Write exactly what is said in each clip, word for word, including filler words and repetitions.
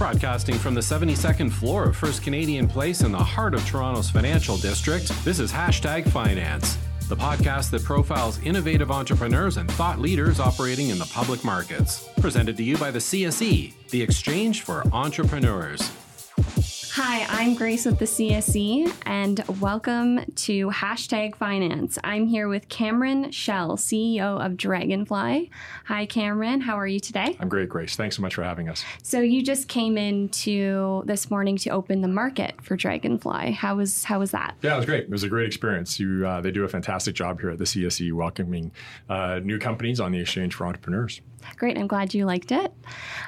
Broadcasting from the seventy-second floor of First Canadian Place in the heart of Toronto's financial district, this is Hashtag Finance, the podcast that profiles innovative entrepreneurs and thought leaders operating in the public markets. Presented to you by the C S E, the Exchange for Entrepreneurs. Hi, I'm Grace with the C S E, and welcome to Hashtag Finance. I'm here with Cameron Chell, C E O of Draganfly. Hi, Cameron. How are you today? I'm great, Grace. Thanks so much for having us. So you just came in to this morning to open the market for Draganfly. How was how was that? Yeah, it was great. It was a great experience. You, uh, they do a fantastic job here at the C S E welcoming uh, new companies on the Exchange for Entrepreneurs. Great. I'm glad you liked it.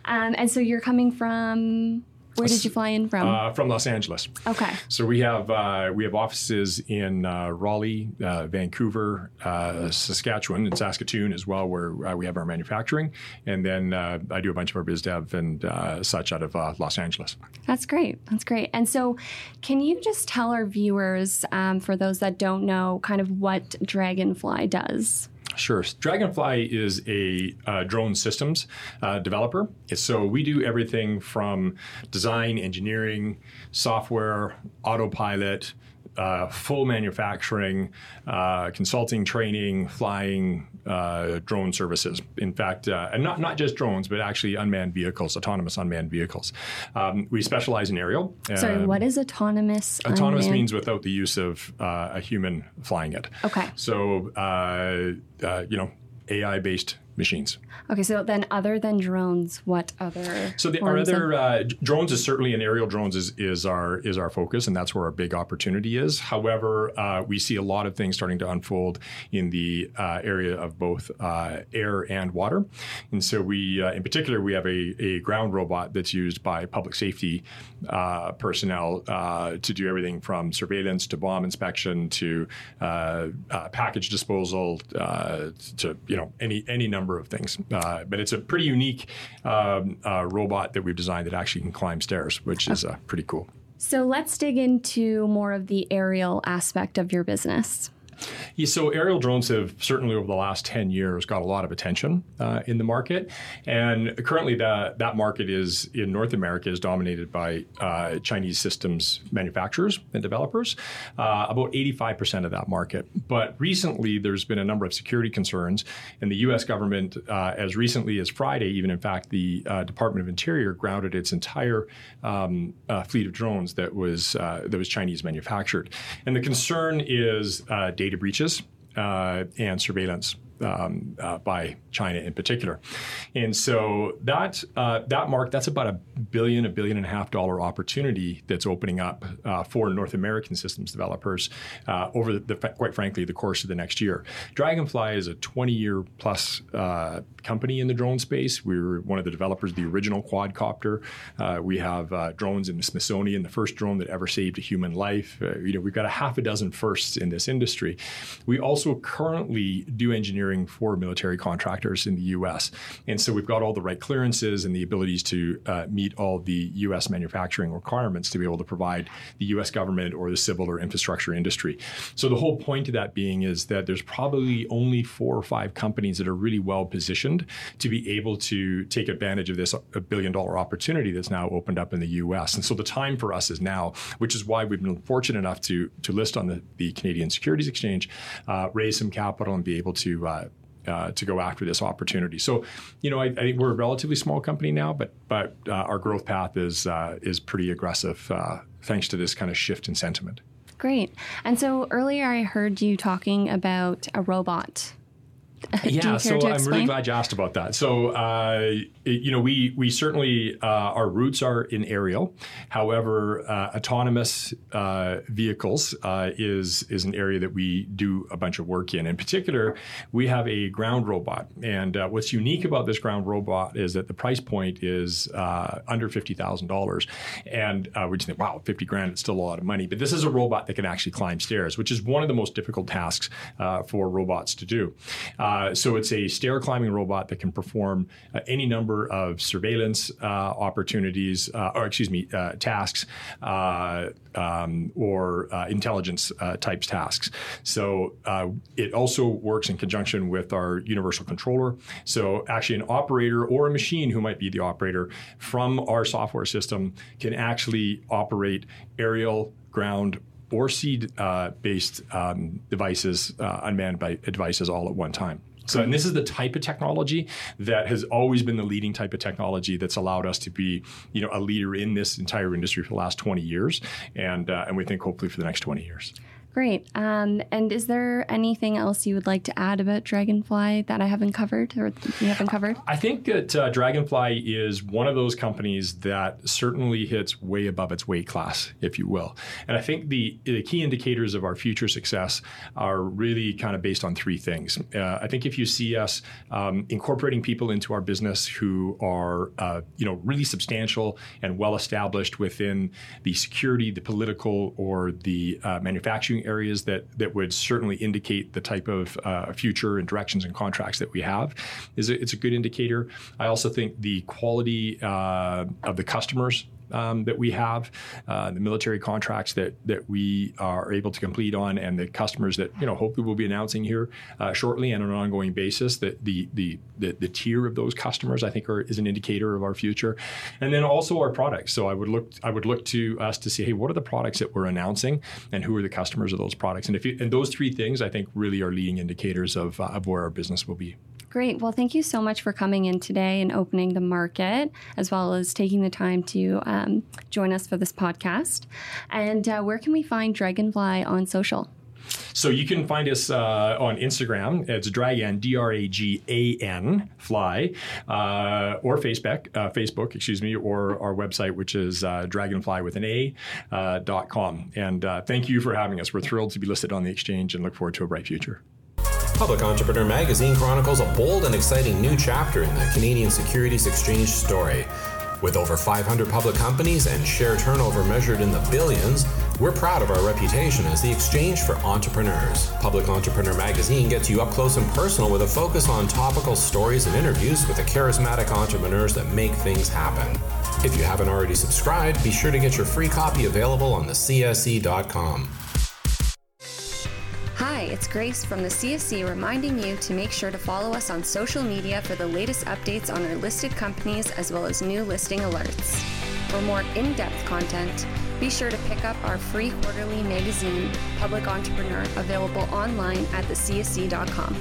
Um, and so you're coming from... Where did you fly in from? Uh, from Los Angeles. Okay. So we have uh, we have offices in uh, Raleigh, uh, Vancouver, uh, Saskatchewan, and Saskatoon as well, where uh, we have our manufacturing. And then uh, I do a bunch of our biz dev and uh, such out of uh, Los Angeles. That's great. That's great. And so can you just tell our viewers, um, for those that don't know, kind of what Draganfly does? Sure. Draganfly is a uh, drone systems uh, developer. So we do everything from design, engineering, software, autopilot, uh, full manufacturing, uh, consulting, training, flying, uh, drone services. In fact, uh, and not, not just drones, but actually unmanned vehicles, autonomous unmanned vehicles. Um, we specialize in aerial. Sorry, what is autonomous? Autonomous unmanned? Means without the use of uh, a human flying it. Okay. So, uh, uh, you know, A I-based machines. Okay, so then other than drones, what other? So the, our other uh, drones is certainly, and aerial drones is, is our is our focus, and that's where our big opportunity is. However, uh, we see a lot of things starting to unfold in the uh, area of both uh, air and water, and so we, uh, in particular, we have a, a ground robot that's used by public safety uh, personnel uh, to do everything from surveillance to bomb inspection to uh, uh, package disposal uh, to you know any any number. Number of things, uh, but it's a pretty unique um, uh, robot that we've designed that actually can climb stairs, which is uh, pretty cool. So let's dig into more of the aerial aspect of your business. Yeah, so aerial drones have certainly over the last ten years got a lot of attention uh, in the market, and currently that that market is in North America is dominated by uh, Chinese systems manufacturers and developers, uh, about eighty-five percent of that market. But recently there's been a number of security concerns, and the U S government, uh, as recently as Friday, even in fact the uh, Department of Interior grounded its entire um, uh, fleet of drones that was uh, that was Chinese manufactured, and the concern is uh, data. Data breaches uh, and surveillance um, uh, by China in particular, and so that uh, that mark that's about a billion, a billion and a half dollar opportunity that's opening up uh, for North American systems developers uh, over the, the quite frankly the course of the next year. Draganfly is a twenty year plus uh, company in the drone space. We were one of the developers of the original quadcopter. Uh, we have uh, drones in the Smithsonian, the first drone that ever saved a human life. Uh, you know, we've got a half a dozen firsts in this industry. We also currently do engineering for military contractors in the U S. And so we've got all the right clearances and the abilities to uh, meet all the U S manufacturing requirements to be able to provide the U S government or the civil or infrastructure industry. So the whole point of that being is that there's probably only four or five companies that are really well positioned to be able to take advantage of this billion dollar opportunity that's now opened up in the U S. And so the time for us is now, which is why we've been fortunate enough to to list on the, the Canadian Securities Exchange, uh, raise some capital and be able to uh, uh, to go after this opportunity. So, you know, I, I think we're a relatively small company now, but but uh, our growth path is uh, is pretty aggressive uh, thanks to this kind of shift in sentiment. Great. And so earlier I heard you talking about a robot. Yeah, so I'm really glad you asked about that. So, uh, it, you know, we we certainly, uh, our roots are in aerial. However, uh, autonomous uh, vehicles uh, is is an area that we do a bunch of work in. In particular, we have a ground robot. And uh, what's unique about this ground robot is that the price point is uh, under fifty thousand dollars. And uh, we just think, wow, fifty grand, it's still a lot of money. But this is a robot that can actually climb stairs, which is one of the most difficult tasks uh, for robots to do. Uh, Uh, so it's a stair climbing robot that can perform uh, any number of surveillance uh, opportunities, uh, or excuse me, uh, tasks, uh, um, or uh, intelligence uh, types tasks. So uh, it also works in conjunction with our universal controller. So actually an operator or a machine who might be the operator from our software system can actually operate aerial, ground, or seed-based uh, um, devices, uh, unmanned by devices all at one time. So, and this is the type of technology that has always been the leading type of technology that's allowed us to be, you know, a leader in this entire industry for the last twenty years, and uh, and we think hopefully for the next twenty years. Great. Um, and is there anything else you would like to add about Draganfly that I haven't covered or you haven't covered? I think that uh, Draganfly is one of those companies that certainly hits way above its weight class, if you will. And I think the, the key indicators of our future success are really kind of based on three things. Uh, I think if you see us um, incorporating people into our business who are, uh, you know, really substantial and well-established within the security, the political, or the uh, manufacturing areas that that would certainly indicate the type of uh, future and directions and contracts that we have, is a, it's a good indicator. I also think the quality uh, of the customers Um, that we have, uh, the military contracts that that we are able to complete on, and the customers that, you know, hopefully we'll be announcing here uh, shortly and on an ongoing basis, that the, the the the tier of those customers I think are is an indicator of our future, and then also our products. So I would look I would look to us to see, hey, what are the products that we're announcing, and who are the customers of those products? And if you, and those three things I think really are leading indicators of uh, of where our business will be. Great. Well, thank you so much for coming in today and opening the market, as well as taking the time to um, join us for this podcast. And uh, where can we find Draganfly on social? So you can find us uh, on Instagram. It's Dragan, D R A G A N, Fly, uh, or Facebook, uh, Facebook, excuse me, or our website, which is uh, Draganfly with an A uh, dot com. And uh, thank you for having us. We're thrilled to be listed on the exchange and look forward to a bright future. Public Entrepreneur Magazine chronicles a bold and exciting new chapter in the Canadian Securities Exchange story. With over five hundred public companies and share turnover measured in the billions, we're proud of our reputation as the exchange for entrepreneurs. Public Entrepreneur Magazine gets you up close and personal with a focus on topical stories and interviews with the charismatic entrepreneurs that make things happen. If you haven't already subscribed, be sure to get your free copy available on the C S E dot com. Hi, it's Grace from the C S E reminding you to make sure to follow us on social media for the latest updates on our listed companies as well as new listing alerts. For more in-depth content, be sure to pick up our free quarterly magazine, Public Entrepreneur, available online at the C S E dot com.